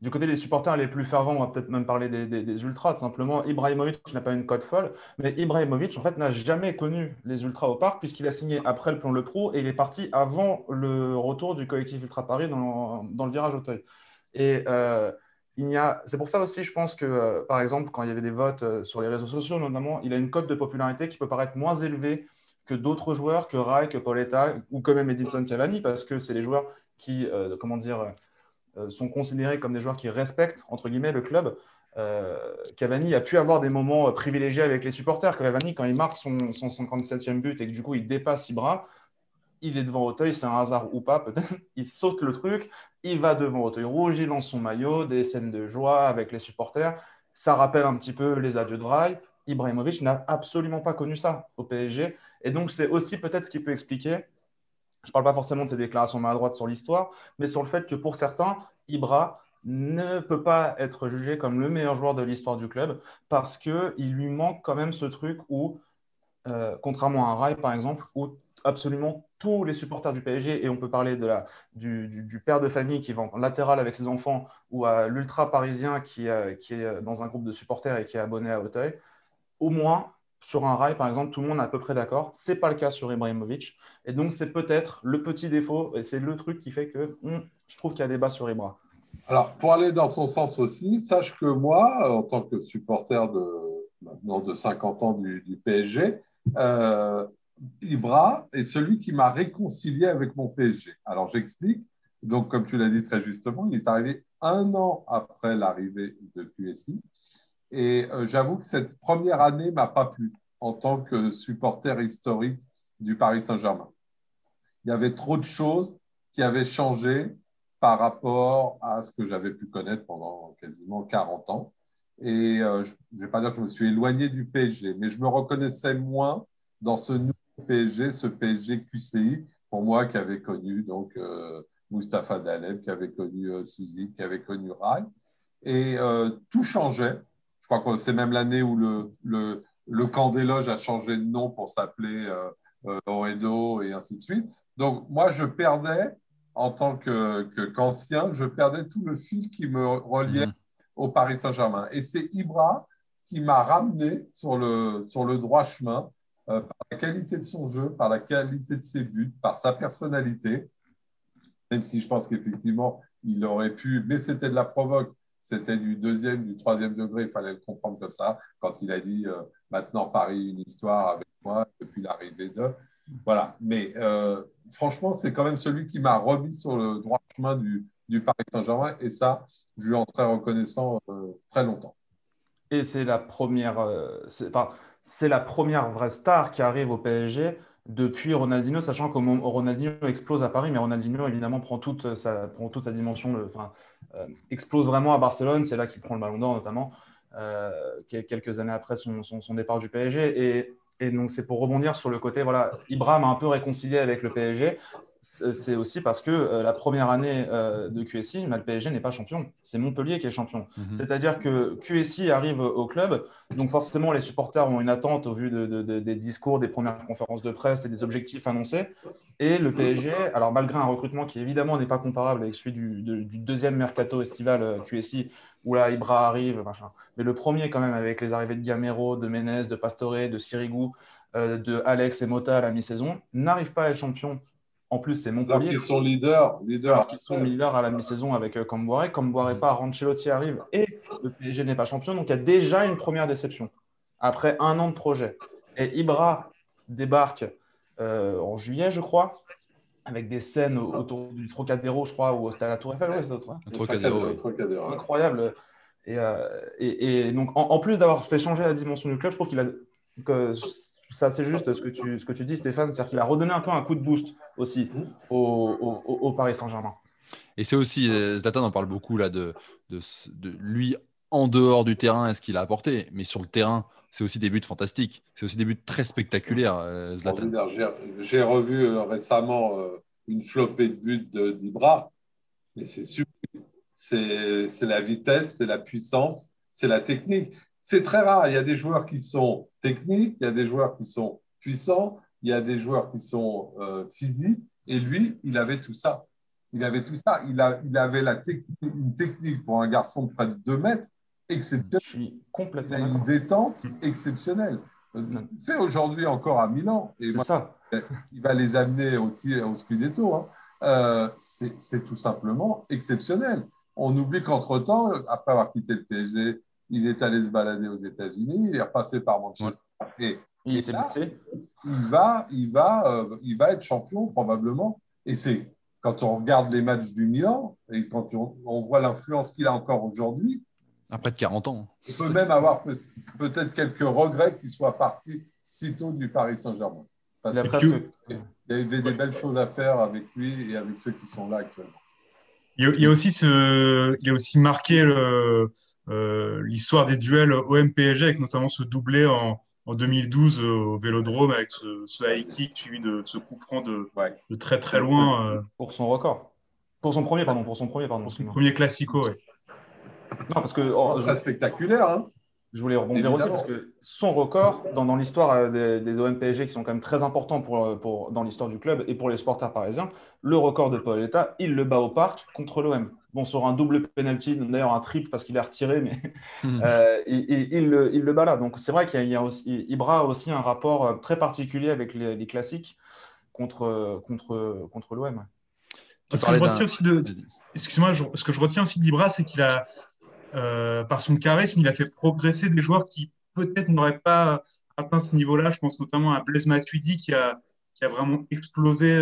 du côté des supporters les plus fervents, on va peut-être même parler des ultras, tout simplement, Ibrahimovic n'a pas une cote folle, mais Ibrahimovic, en fait, n'a jamais connu les ultras au Parc puisqu'il a signé après le plan Le Pro et il est parti avant le retour du collectif Ultra Paris dans le virage Auteuil. Et c'est pour ça aussi, je pense que, par exemple, quand il y avait des votes sur les réseaux sociaux, notamment, il a une cote de popularité qui peut paraître moins élevée que d'autres joueurs, que Raï, que Pauleta, ou quand même Edinson Cavani, parce que c'est les joueurs qui, sont considérés comme des joueurs qui respectent, entre guillemets, le club. Cavani a pu avoir des moments privilégiés avec les supporters. Cavani, quand il marque son 57e but et que du coup, il dépasse Ibra, il est devant Auteuil, c'est un hasard ou pas, peut-être. Il saute le truc, il va devant Auteuil Rouge, il lance son maillot, des scènes de joie avec les supporters. Ça rappelle un petit peu les adieux de Raï. Ibrahimovic n'a absolument pas connu ça au PSG. Et donc, c'est aussi peut-être ce qui peut expliquer, je ne parle pas forcément de ses déclarations maladroites sur l'histoire, mais sur le fait que pour certains, Ibra ne peut pas être jugé comme le meilleur joueur de l'histoire du club parce qu'il lui manque quand même ce truc où, contrairement à un Raï par exemple, où absolument tous les supporters du PSG, et on peut parler du père de famille qui va en latéral avec ses enfants ou à l'ultra parisien qui est dans un groupe de supporters et qui est abonné à Auteuil, au moins… Sur un Raï, par exemple, tout le monde est à peu près d'accord. Ce n'est pas le cas sur Ibrahimovic. Et donc, c'est peut-être le petit défaut et c'est le truc qui fait que je trouve qu'il y a débat sur Ibra. Alors, pour aller dans son sens aussi, sache que moi, en tant que supporter de 50 ans du PSG, Ibra est celui qui m'a réconcilié avec mon PSG. Alors, j'explique. Donc, comme tu l'as dit très justement, il est arrivé un an après l'arrivée de QSI. Et j'avoue que cette première année ne m'a pas plu en tant que supporter historique du Paris Saint-Germain. Il y avait trop de choses qui avaient changé par rapport à ce que j'avais pu connaître pendant quasiment 40 ans. Et je ne vais pas dire que je me suis éloigné du PSG, mais je me reconnaissais moins dans ce nouveau PSG, ce PSG QCI, pour moi, qui avait connu donc, Mustapha Dahleb, qui avait connu Sušić, qui avait connu Raï. Et tout changeait. Je crois que c'est même l'année où le camp des loges a changé de nom pour s'appeler Oredo et ainsi de suite. Donc, moi, je perdais, en tant qu'ancien, je perdais tout le fil qui me reliait au Paris Saint-Germain. Et c'est Ibra qui m'a ramené sur le droit chemin par la qualité de son jeu, par la qualité de ses buts, par sa personnalité, même si je pense qu'effectivement, il aurait pu, mais c'était de la provoque. C'était du deuxième, du troisième degré, il fallait le comprendre comme ça, quand il a dit « Maintenant, Paris, une histoire avec moi, depuis l'arrivée de… » Voilà, mais franchement, c'est quand même celui qui m'a remis sur le droit chemin du Paris Saint-Germain, et ça, je lui en serai reconnaissant très longtemps. Et c'est la première… c'est la première vraie star qui arrive au PSG depuis Ronaldinho, sachant que Ronaldinho explose à Paris, mais Ronaldinho, évidemment, prend toute sa dimension… explose vraiment à Barcelone, c'est là qu'il prend le ballon d'or notamment, quelques années après son départ du PSG. Et donc, c'est pour rebondir sur le côté, voilà, Ibra m'a un peu réconcilié avec le PSG. c'est aussi parce que la première année de QSI, le PSG n'est pas champion. C'est Montpellier qui est champion. Mmh. C'est-à-dire que QSI arrive au club, donc forcément les supporters ont une attente au vu des discours, des premières conférences de presse et des objectifs annoncés. Et le PSG, alors malgré un recrutement qui évidemment n'est pas comparable avec celui du deuxième mercato estival QSI, où là Ibra arrive, machin. Mais le premier quand même avec les arrivées de Gamero, de Ménez, de Pastore, de Sirigu, de Alex et Mota à la mi-saison, n'arrive pas à être champion. En plus, c'est Montpellier qui sont leaders à la mi-saison avec Kombouaré. Kombouaré part, Ancelotti arrive et le PSG n'est pas champion. Donc, il y a déjà une première déception après un an de projet. Et Ibra débarque en juillet, je crois, avec des scènes autour du Trocadéro, je crois, ou c'était à la Tour Eiffel. Ouais, c'est autre, hein. Trocadéro. Incroyable. Et donc, en plus d'avoir fait changer la dimension du club, je trouve qu'il a… ça, c'est juste ce que tu dis, Stéphane, c'est-à-dire qu'il a redonné un peu un coup de boost aussi au Paris Saint-Germain. Et c'est aussi, Zlatan en parle beaucoup, là, de lui en dehors du terrain, ce qu'il a apporté, mais sur le terrain, c'est aussi des buts fantastiques, c'est aussi des buts très spectaculaires, Zlatan. J'ai revu récemment une flopée de buts d'Ibra, mais c'est super, c'est la vitesse, c'est la puissance, c'est la technique. C'est très rare. Il y a des joueurs qui sont techniques, il y a des joueurs qui sont puissants, il y a des joueurs qui sont physiques. Et lui, il avait tout ça. Il avait une technique pour un garçon de près de 2 mètres exceptionnelle. Je suis complètement d'accord. Il a une détente exceptionnelle. Ce qu'il fait aujourd'hui encore à Milan, et ça. Il va les amener au Scudetto, hein. C'est tout simplement exceptionnel. On oublie qu'entre-temps, après avoir quitté le PSG, il est allé se balader aux États-Unis, il est repassé par Manchester. Ouais. Et il s'est blessé. Il va être champion probablement. Et c'est quand on regarde les matchs du Milan et quand on voit l'influence qu'il a encore aujourd'hui. Après de 40 ans. On peut même avoir peut-être quelques regrets qu'il soit parti si tôt du Paris Saint-Germain. Parce qu'il y avait des belles choses à faire avec lui et avec ceux qui sont là actuellement. Il y a aussi marqué l'histoire des duels OM-PSG, avec notamment ce doublé en 2012 au Vélodrome avec ce high kick suivi de ce coup franc de très très loin. Pour son record. Pour son premier, pardon. Pour son premier classico, oui. Non, parce que c'est spectaculaire, hein. Je voulais rebondir aussi parce que son record dans l'histoire des OM-PSG qui sont quand même très importants pour dans l'histoire du club et pour les supporters parisiens, le record de Pauleta, il le bat au parc contre l'OM. Bon, sur un double penalty, d'ailleurs un triple parce qu'il est retiré, mais il le bat là. Donc c'est vrai qu'il y a aussi Ibra a aussi un rapport très particulier avec les classiques contre l'OM. Ce que je retiens aussi d'Ibra, c'est qu'il a par son charisme, il a fait progresser des joueurs qui peut-être n'auraient pas atteint ce niveau-là. Je pense notamment à Blaise Matuidi qui a vraiment explosé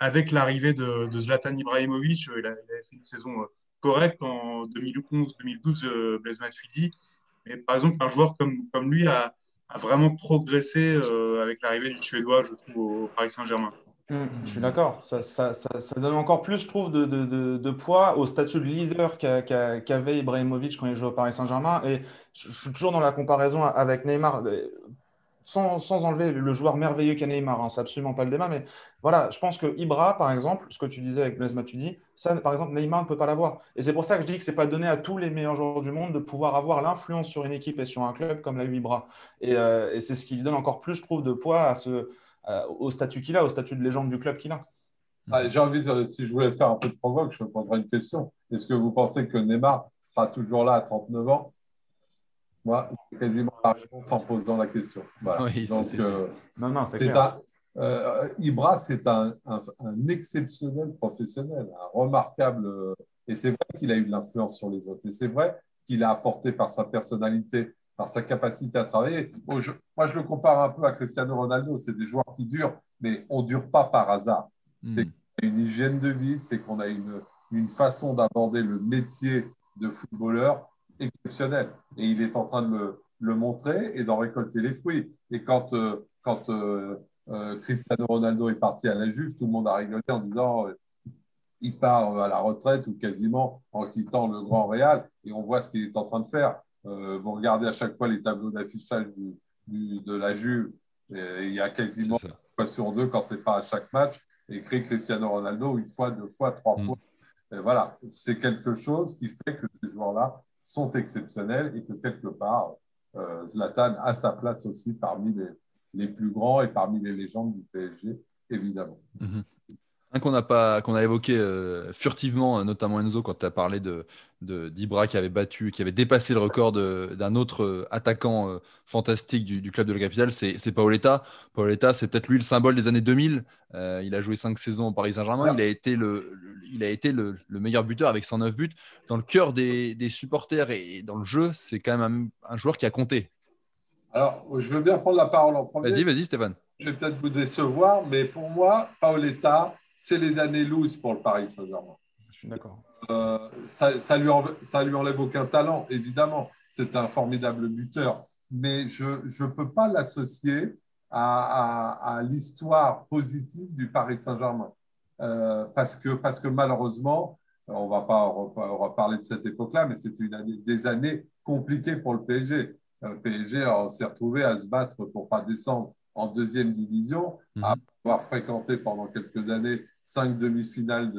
avec l'arrivée de Zlatan Ibrahimovic. Il a fait une saison correcte en 2011-2012, Blaise Matuidi. Mais par exemple, un joueur comme lui a vraiment progressé avec l'arrivée du Suédois, je trouve, au Paris Saint-Germain. Je suis d'accord, ça donne encore plus, je trouve, de poids au statut de leader qu'avait Ibrahimovic quand il jouait au Paris Saint-Germain. Et je suis toujours dans la comparaison avec Neymar, sans enlever le joueur merveilleux qu'est Neymar, hein, c'est absolument pas le débat. Mais voilà, je pense que Ibra, par exemple, ce que tu disais avec Blaise Matuidi, ça, par exemple, Neymar ne peut pas l'avoir. Et c'est pour ça que je dis que ce n'est pas donné à tous les meilleurs joueurs du monde de pouvoir avoir l'influence sur une équipe et sur un club comme l'a eu Ibra. Et c'est ce qui lui donne encore plus, je trouve, de poids à ce… au statut qu'il a, au statut de légende du club qu'il a. Allez, j'ai envie de, si je voulais faire un peu de provoque, je me poserais une question. Est-ce que vous pensez que Neymar sera toujours là à 39 ans ? Moi, j'ai quasiment la réponse en posant la question. Voilà. Oui, donc, non, c'est clair. Ibra, c'est un exceptionnel professionnel, un remarquable… Et c'est vrai qu'il a eu de l'influence sur les autres. Et c'est vrai qu'il a apporté par sa personnalité, par sa capacité à travailler. Moi, je le compare un peu à Cristiano Ronaldo. C'est des joueurs qui durent, mais on ne dure pas par hasard. C'est qu'on a une hygiène de vie, c'est qu'on a une façon d'aborder le métier de footballeur exceptionnelle. Et il est en train de le montrer et d'en récolter les fruits. Et quand Cristiano Ronaldo est parti à la Juve, tout le monde a rigolé en disant… il part à la retraite ou quasiment en quittant le Grand Real. Et on voit ce qu'il est en train de faire. Vous regardez à chaque fois les tableaux d'affichage de la Juve. Il y a quasiment une fois sur deux, quand ce n'est pas à chaque match, écrit Cristiano Ronaldo une fois, deux fois, trois fois. Et voilà, c'est quelque chose qui fait que ces joueurs-là sont exceptionnels et que quelque part, Zlatan a sa place aussi parmi les plus grands et parmi les légendes du PSG, évidemment. Un qu'on a évoqué furtivement, notamment Enzo, quand tu as parlé d'Ibra qui avait dépassé le record d'un autre attaquant fantastique du club de la capitale, c'est Pauleta. Pauleta, c'est peut-être lui le symbole des années 2000. Il a joué 5 saisons au Paris Saint-Germain. Il a été le meilleur buteur avec 109 buts. Dans le cœur des supporters et dans le jeu, c'est quand même un joueur qui a compté. Alors, je veux bien prendre la parole en premier. Vas-y, Stéphane. Je vais peut-être vous décevoir, mais pour moi, Pauleta, c'est les années lose pour le Paris Saint-Germain. Je suis d'accord. Ça lui enlève aucun talent, évidemment. C'est un formidable buteur. Mais je ne peux pas l'associer à l'histoire positive du Paris Saint-Germain. Parce que malheureusement, on ne va pas reparler de cette époque-là, mais c'était des années compliquées pour le PSG. Le PSG s'est retrouvé à se battre pour ne pas descendre en deuxième division, après avoir fréquenté pendant quelques années 5 demi-finales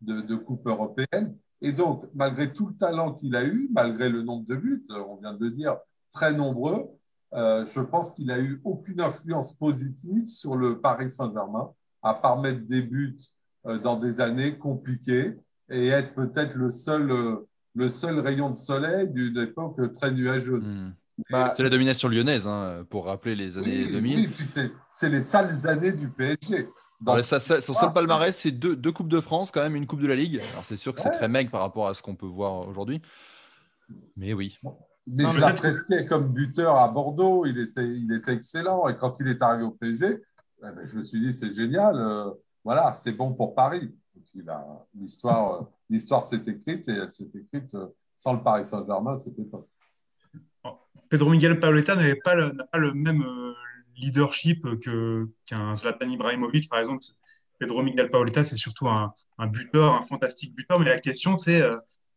de Coupe européenne. Et donc, malgré tout le talent qu'il a eu, malgré le nombre de buts, on vient de le dire, très nombreux, je pense qu'il n'a eu aucune influence positive sur le Paris Saint-Germain, à part mettre des buts dans des années compliquées et être peut-être le seul rayon de soleil d'une époque très nuageuse. C'est la domination lyonnaise, pour rappeler les années 2000. Oui, puis c'est les sales années du PSG. Son seul palmarès, c'est deux Coupes de France, quand même une Coupe de la Ligue. Alors, c'est sûr que c'est très maigre par rapport à ce qu'on peut voir aujourd'hui. Mais oui. Mais je l'appréciais comme buteur à Bordeaux. Il était excellent. Et quand il est arrivé au PSG, je me suis dit, c'est génial. Voilà, c'est bon pour Paris. L'histoire s'est écrite et elle s'est écrite sans le Paris Saint-Germain, c'était pas. Pedro Miguel Pauleta n'a pas le même leadership qu'un Zlatan Ibrahimovic, par exemple. Pedro Miguel Pauleta, c'est surtout un buteur, un fantastique buteur. Mais la question, c'est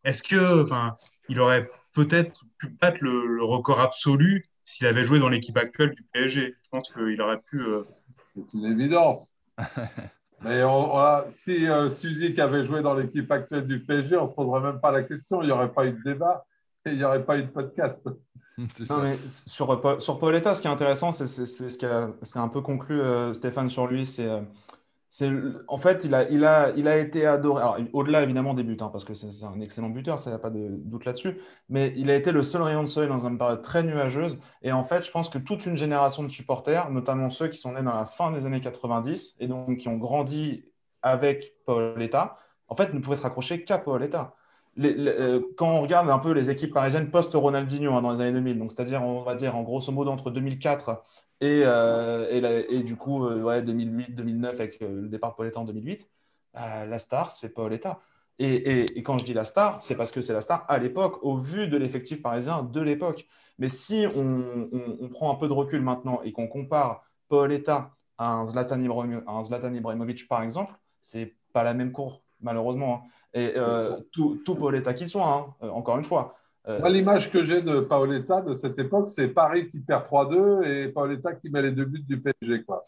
est-ce qu'il aurait peut-être pu battre le record absolu s'il avait joué dans l'équipe actuelle du PSG? Je pense qu'il aurait pu… C'est une évidence. Mais si Sušić avait joué dans l'équipe actuelle du PSG, on ne se poserait même pas la question. Il n'y aurait pas eu de débat et il n'y aurait pas eu de podcast. Non, mais sur Pauleta, ce qui est intéressant, c'est ce qu'a un peu conclu Stéphane sur lui. En fait, il a été adoré. Alors, au-delà évidemment des buts, parce que c'est un excellent buteur, ça n'y a pas de doute là-dessus. Mais il a été le seul rayon de soleil dans une période très nuageuse. Et en fait, je pense que toute une génération de supporters, notamment ceux qui sont nés dans la fin des années 90 et donc qui ont grandi avec Pauleta, en fait, ne pouvaient se raccrocher qu'à Pauleta. Quand on regarde un peu les équipes parisiennes post-Ronaldinho dans les années 2000, donc c'est-à-dire, on va dire, en grosso modo, entre 2004 et du coup, 2008-2009, avec le départ de Pauleta en 2008, la star, c'est Pauleta. Et quand je dis la star, c'est parce que c'est la star à l'époque, au vu de l'effectif parisien de l'époque. Mais si on prend un peu de recul maintenant et qu'on compare Pauleta à un Zlatan Ibrahimovic, par exemple, c'est pas la même cour, malheureusement. Et tout Pauleta qui soit, encore une fois. Moi, l'image que j'ai de Pauleta de cette époque, c'est Paris qui perd 3-2 et Pauleta qui met les 2 buts du PSG. Quoi.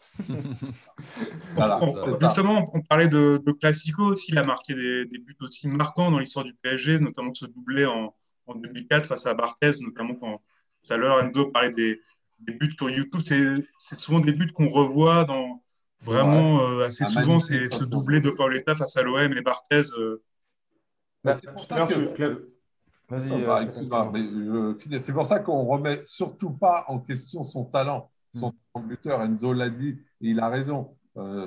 Voilà, justement, on parlait de Classico aussi. Il a marqué des buts aussi marquants dans l'histoire du PSG, notamment ce doublé en 2004 face à Barthez, notamment quand tout à l'heure Enzo parlait des buts sur YouTube. C'est souvent des buts qu'on revoit assez souvent. C'est ce doublé de Pauleta face à l'OM et Barthez. C'est pour ça qu'on ne remet surtout pas en question son talent, son buteur. Enzo l'a dit, et il a raison.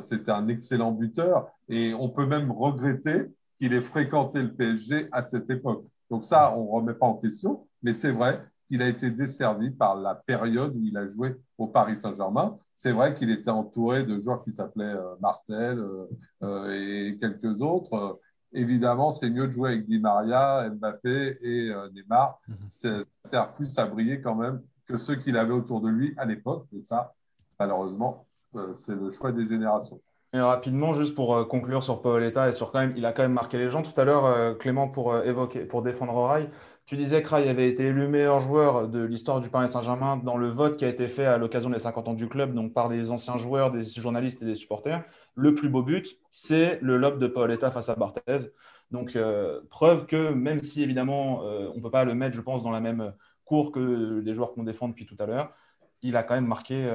C'était un excellent buteur et on peut même regretter qu'il ait fréquenté le PSG à cette époque. Donc ça, on ne remet pas en question, mais c'est vrai qu'il a été desservi par la période où il a joué au Paris Saint-Germain. C'est vrai qu'il était entouré de joueurs qui s'appelaient Martel et quelques autres. Évidemment, c'est mieux de jouer avec Di Maria, Mbappé et Neymar. Ça sert plus à briller quand même que ceux qu'il avait autour de lui à l'époque. Et ça, malheureusement, c'est le choix des générations. Et rapidement, juste pour conclure sur Pauleta et sur quand même, il a quand même marqué les gens. Tout à l'heure, Clément, pour défendre Raï, tu disais que Raï avait été élu meilleur joueur de l'histoire du Paris Saint-Germain dans le vote qui a été fait à l'occasion des 50 ans du club, donc par des anciens joueurs, des journalistes et des supporters. Le plus beau but, c'est le lob de Pauleta face à Barthez. Donc, preuve que même si, évidemment, on ne peut pas le mettre, je pense, dans la même cour que des joueurs qu'on défend depuis tout à l'heure, il a quand même marqué,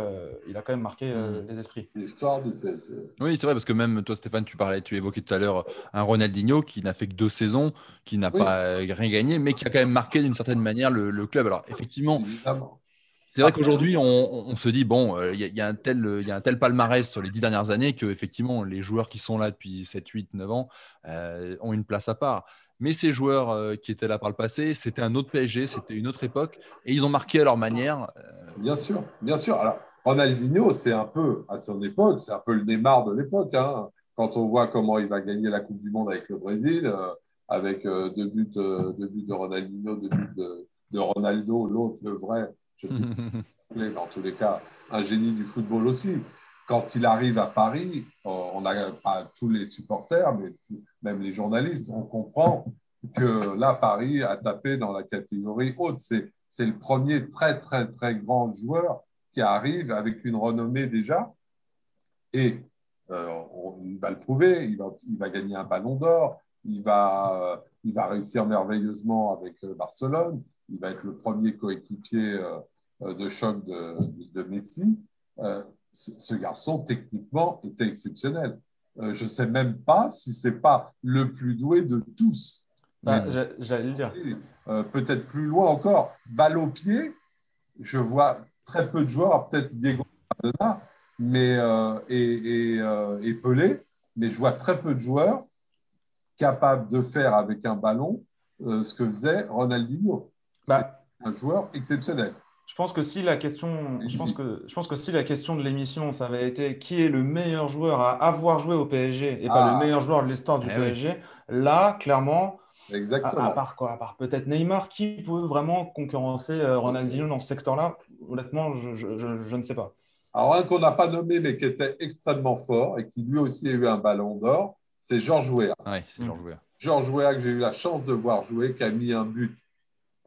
les esprits. L'histoire du PSG. Oui, c'est vrai, parce que même toi, Stéphane, tu évoquais tout à l'heure un Ronaldinho qui n'a fait que 2 saisons, qui n'a pas rien gagné, mais qui a quand même marqué d'une certaine manière le club. Alors, effectivement… C'est vrai qu'aujourd'hui, on se dit, bon, il y a un tel palmarès sur les 10 dernières années qu'effectivement, les joueurs qui sont là depuis 7, 8, 9 ans ont une place à part. Mais ces joueurs qui étaient là par le passé, c'était un autre PSG, c'était une autre époque et ils ont marqué à leur manière. Bien sûr, bien sûr. Alors, Ronaldinho, c'est un peu, à son époque, c'est un peu le Neymar de l'époque. Hein. Quand on voit comment il va gagner la Coupe du Monde avec le Brésil, avec 2 buts de Ronaldinho, 2 buts de Ronaldo, l'autre, le vrai. En tous les cas, un génie du football aussi. Quand il arrive à Paris, on n'a pas tous les supporters, mais même les journalistes, on comprend que là, Paris a tapé dans la catégorie haute. C'est le premier très, très, très grand joueur qui arrive avec une renommée déjà. Et il va le prouver, il va gagner un ballon d'or, il va réussir merveilleusement avec Barcelone. Il va être le premier coéquipier de choc de Messi. Ce garçon, techniquement, était exceptionnel. Je ne sais même pas si ce n'est pas le plus doué de tous. Bah, j'allais dire. Peut-être plus loin encore. Balle au pied, je vois très peu de joueurs, peut-être Diego Maradona et Pelé, mais je vois très peu de joueurs capables de faire avec un ballon ce que faisait Ronaldinho. C'est un joueur exceptionnel. Je pense que si la question de l'émission, ça avait été qui est le meilleur joueur à avoir joué au PSG et pas le meilleur joueur de l'histoire du PSG, là, clairement, à part peut-être Neymar, qui peut vraiment concurrencer Ronaldinho dans ce secteur-là? Honnêtement, je ne sais pas. Alors, un qu'on n'a pas nommé, mais qui était extrêmement fort et qui lui aussi a eu un ballon d'or, c'est Georges Weah. Oui, c'est Georges Weah. Georges Weah, que j'ai eu la chance de voir jouer, qui a mis un but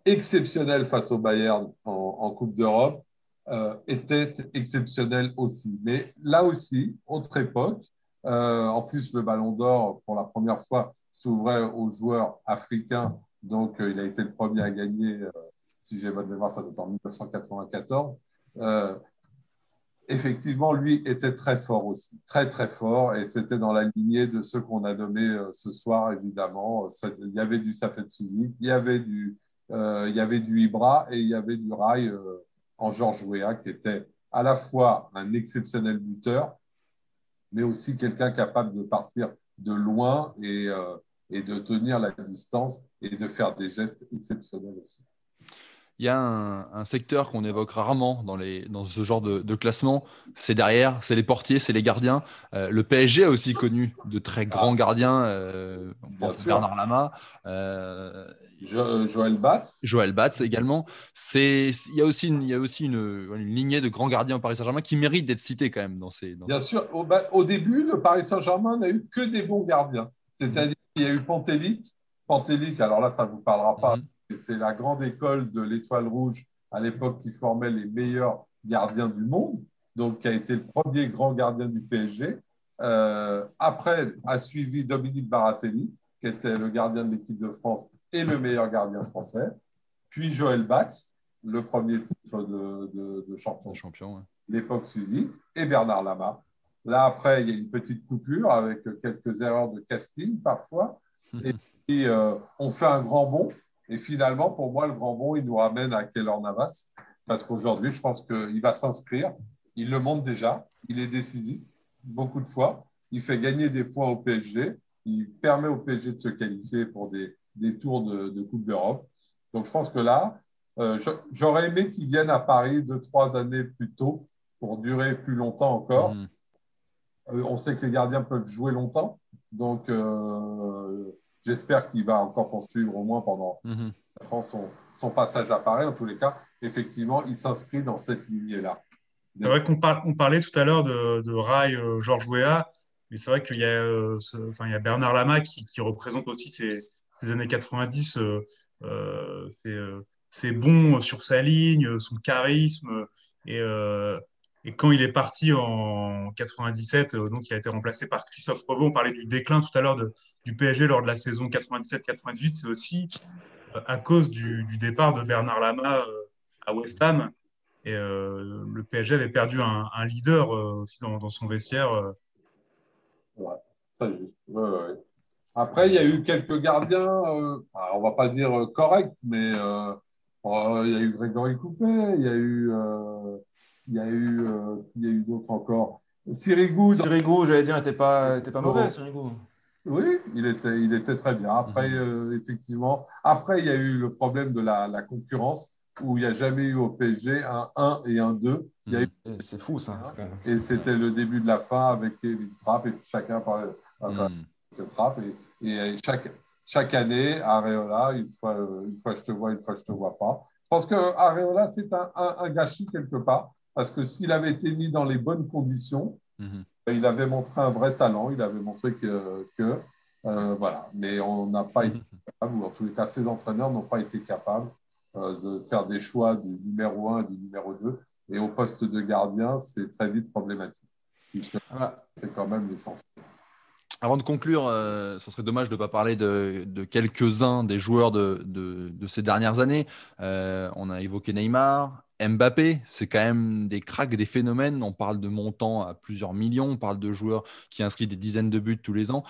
exceptionnel face au Bayern en Coupe d'Europe, était exceptionnel aussi. Mais là aussi, autre époque, en plus le Ballon d'Or, pour la première fois, s'ouvrait aux joueurs africains, donc il a été le premier à gagner, si j'ai bonne mémoire, ça doit être en 1994. Effectivement, lui était très fort aussi, très très fort, et c'était dans la lignée de ceux qu'on a nommés ce soir, évidemment. Il y avait du Safet Sušić, il y avait du Ibra et il y avait du Raï en Georges Weah, qui était à la fois un exceptionnel buteur, mais aussi quelqu'un capable de partir de loin et de tenir la distance et de faire des gestes exceptionnels aussi. Il y a un secteur qu'on évoque rarement dans ce genre de classement, c'est derrière, c'est les portiers, c'est les gardiens. Le PSG a aussi connu de très grands gardiens, on pense à Bernard Lama, Joël Batz également. Il y a aussi une lignée de grands gardiens au Paris Saint-Germain qui mérite d'être citée quand même. Bien sûr, au début, le Paris Saint-Germain n'a eu que des bons gardiens. C'est-à-dire qu'il y a eu Pantelic, alors là, ça ne vous parlera pas. C'est la grande école de l'Étoile Rouge à l'époque qui formait les meilleurs gardiens du monde, donc qui a été le premier grand gardien du PSG. Après a suivi Dominique Baratelli, qui était le gardien de l'équipe de France et le meilleur gardien français. Puis Joël Batz, le premier titre de champion, ouais. L'époque Suzy, et Bernard Lama. Là, après, il y a une petite coupure avec quelques erreurs de casting parfois. Et puis, on fait un grand bond. Et finalement, pour moi, le grand bond, il nous ramène à Keylor Navas, parce qu'aujourd'hui, je pense qu'il va s'inscrire. Il le montre déjà. Il est décisif beaucoup de fois. Il fait gagner des points au PSG. Il permet au PSG de se qualifier pour des tours de Coupe d'Europe. Donc, je pense que là, j'aurais aimé qu'il vienne à Paris 2-3 années plus tôt pour durer plus longtemps encore. On sait que les gardiens peuvent jouer longtemps. Donc, j'espère qu'il va encore poursuivre au moins pendant 4 ans son passage à Paris. En tous les cas, effectivement, il s'inscrit dans cette lignée-là. C'est vrai qu'on parlait tout à l'heure de Raï, Georges Weah, mais c'est vrai qu'il y a, il y a Bernard Lama qui représente aussi ces années 90, ses bons sur sa ligne, son charisme. Et Et quand il est parti en 97, donc il a été remplacé par Christophe Pavot. On parlait du déclin tout à l'heure du PSG lors de la saison 97-98. C'est aussi à cause du départ de Bernard Lama à West Ham. Et le PSG avait perdu un leader aussi dans son vestiaire. Ouais, ça juste. Ouais. Après, il y a eu quelques gardiens, on ne va pas dire corrects, mais il y a eu Grégory Coupé, il y a eu d'autres encore. Sirigu, j'allais dire, n'était pas mauvais. Sirigu. Oui, il était très bien. Après, effectivement, après, il y a eu le problème de la concurrence où il n'y a jamais eu au PSG un 1 et un 2. Il y a eu... C'est fou, ça. Et c'était le début de la fin avec une trappe et chacun parlait. Enfin, et chaque année, Areola, une fois je te vois, une fois je te vois pas. Je pense que Areola, c'est un gâchis quelque part, parce que s'il avait été mis dans les bonnes conditions, il avait montré un vrai talent, il avait montré que voilà. Mais on n'a pas été capable, ou en tous les cas, ses entraîneurs n'ont pas été capables de faire des choix du numéro 1 et du numéro 2. Et au poste de gardien, c'est très vite problématique. C'est quand même l'essentiel. Avant de conclure, ce serait dommage de ne pas parler de quelques-uns des joueurs de ces dernières années. On a évoqué Neymar, Mbappé, c'est quand même des cracks, des phénomènes. On parle de montants à plusieurs millions, on parle de joueurs qui inscrivent des dizaines de buts tous les ans.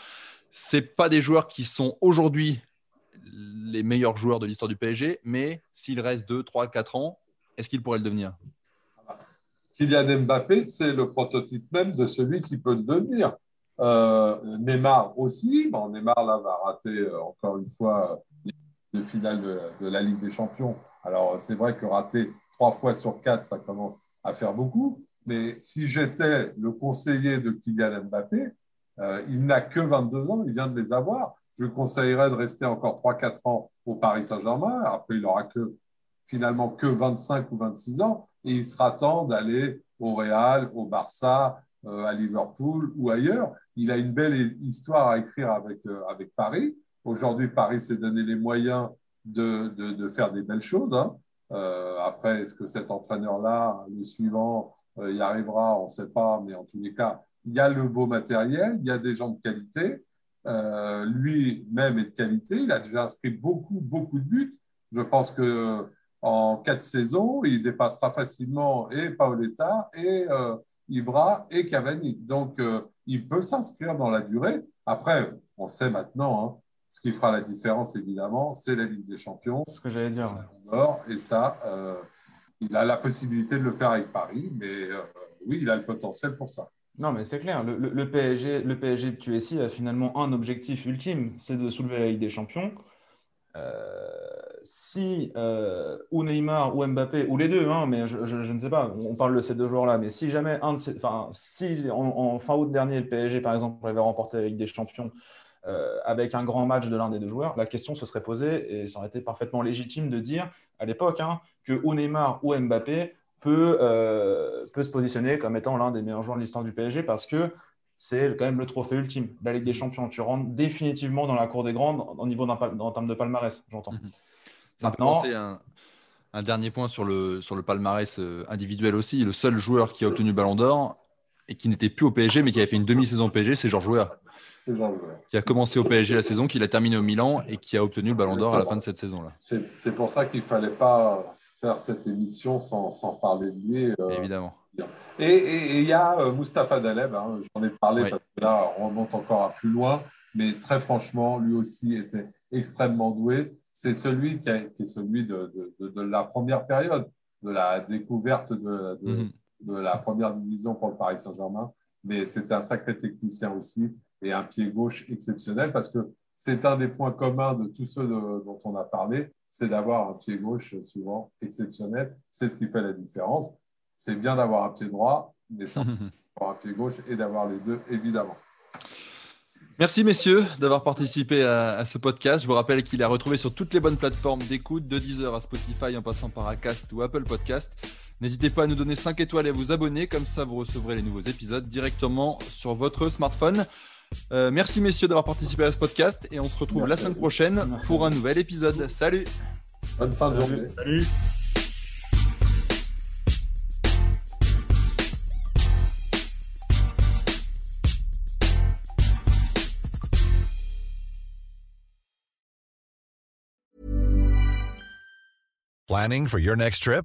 Ce n'est pas des joueurs qui sont aujourd'hui les meilleurs joueurs de l'histoire du PSG, mais s'il reste 2, 3, 4 ans, est-ce qu'ils pourraient le devenir ? Kylian Mbappé, c'est le prototype même de celui qui peut le devenir. Neymar aussi, Neymar là va rater encore une fois les finales de la Ligue des Champions. Alors c'est vrai que rater 3 fois sur 4, ça commence à faire beaucoup, mais si j'étais le conseiller de Kylian Mbappé, il n'a que 22 ans, il vient de les avoir, je conseillerais de rester encore 3-4 ans au Paris Saint-Germain. Après il n'aura finalement que 25 ou 26 ans et il sera temps d'aller au Real, au Barça, à Liverpool ou ailleurs. Il a une belle histoire à écrire avec Paris. Aujourd'hui, Paris s'est donné les moyens de faire des belles choses. Après, est-ce que cet entraîneur-là, le suivant, y arrivera ? On ne sait pas, mais en tous les cas, il y a le beau matériel, il y a des gens de qualité. Lui-même est de qualité. Il a déjà inscrit beaucoup, beaucoup de buts. Je pense que en 4 saisons, il dépassera facilement et Paoletta et Ibra et Cavani. Donc, il peut s'inscrire dans la durée. Après, on sait maintenant, ce qui fera la différence, évidemment, c'est la Ligue des Champions. C'est ce que j'allais dire. Et ça, il a la possibilité de le faire avec Paris. Mais oui, il a le potentiel pour ça. Non, mais c'est clair. Le PSG de QSI a finalement un objectif ultime, c'est de soulever la Ligue des Champions. Si ou Neymar ou Mbappé ou les deux, mais je ne sais pas, on parle de ces deux joueurs là, mais si jamais si en fin août dernier le PSG par exemple avait remporté la Ligue des Champions avec un grand match de l'un des deux joueurs, la question se serait posée et ça aurait été parfaitement légitime de dire à l'époque que ou Neymar ou Mbappé peut se positionner comme étant l'un des meilleurs joueurs de l'histoire du PSG, parce que c'est quand même le trophée ultime, la Ligue des Champions. Tu rentres définitivement dans la cour des grandes en termes de palmarès, j'entends. Ça me fait penser à un dernier point sur le palmarès individuel aussi. Le seul joueur qui a obtenu le Ballon d'Or et qui n'était plus au PSG, mais qui avait fait une demi-saison au PSG, c'est Georges Weah. Qui a commencé au PSG la saison, qui l'a terminé au Milan et qui a obtenu le Ballon d'Or à la fin de cette saison-là. C'est pour ça qu'il ne fallait pas faire cette émission sans parler de lui. Évidemment. Et il y a Mustapha Dahleb, j'en ai parlé parce que là on remonte encore à plus loin, mais très franchement lui aussi était extrêmement doué. C'est celui qui est celui de la première période, de la découverte de la première division pour le Paris Saint-Germain, mais c'était un sacré technicien aussi et un pied gauche exceptionnel, parce que c'est un des points communs de tous ceux dont on a parlé, c'est d'avoir un pied gauche souvent exceptionnel. C'est ce qui fait la différence. C'est bien d'avoir un pied droit, mais sans avoir un pied gauche, et d'avoir les deux, évidemment. Merci, messieurs, d'avoir participé à ce podcast. Je vous rappelle qu'il est retrouvé sur toutes les bonnes plateformes d'écoute, de Deezer à Spotify, en passant par Acast ou Apple Podcast. N'hésitez pas à nous donner 5 étoiles et à vous abonner. Comme ça, vous recevrez les nouveaux épisodes directement sur votre smartphone. Merci, messieurs, d'avoir participé à ce podcast. Et on se retrouve la semaine prochaine pour un nouvel épisode. Salut. Bonne fin de journée. Salut. Planning for your next trip?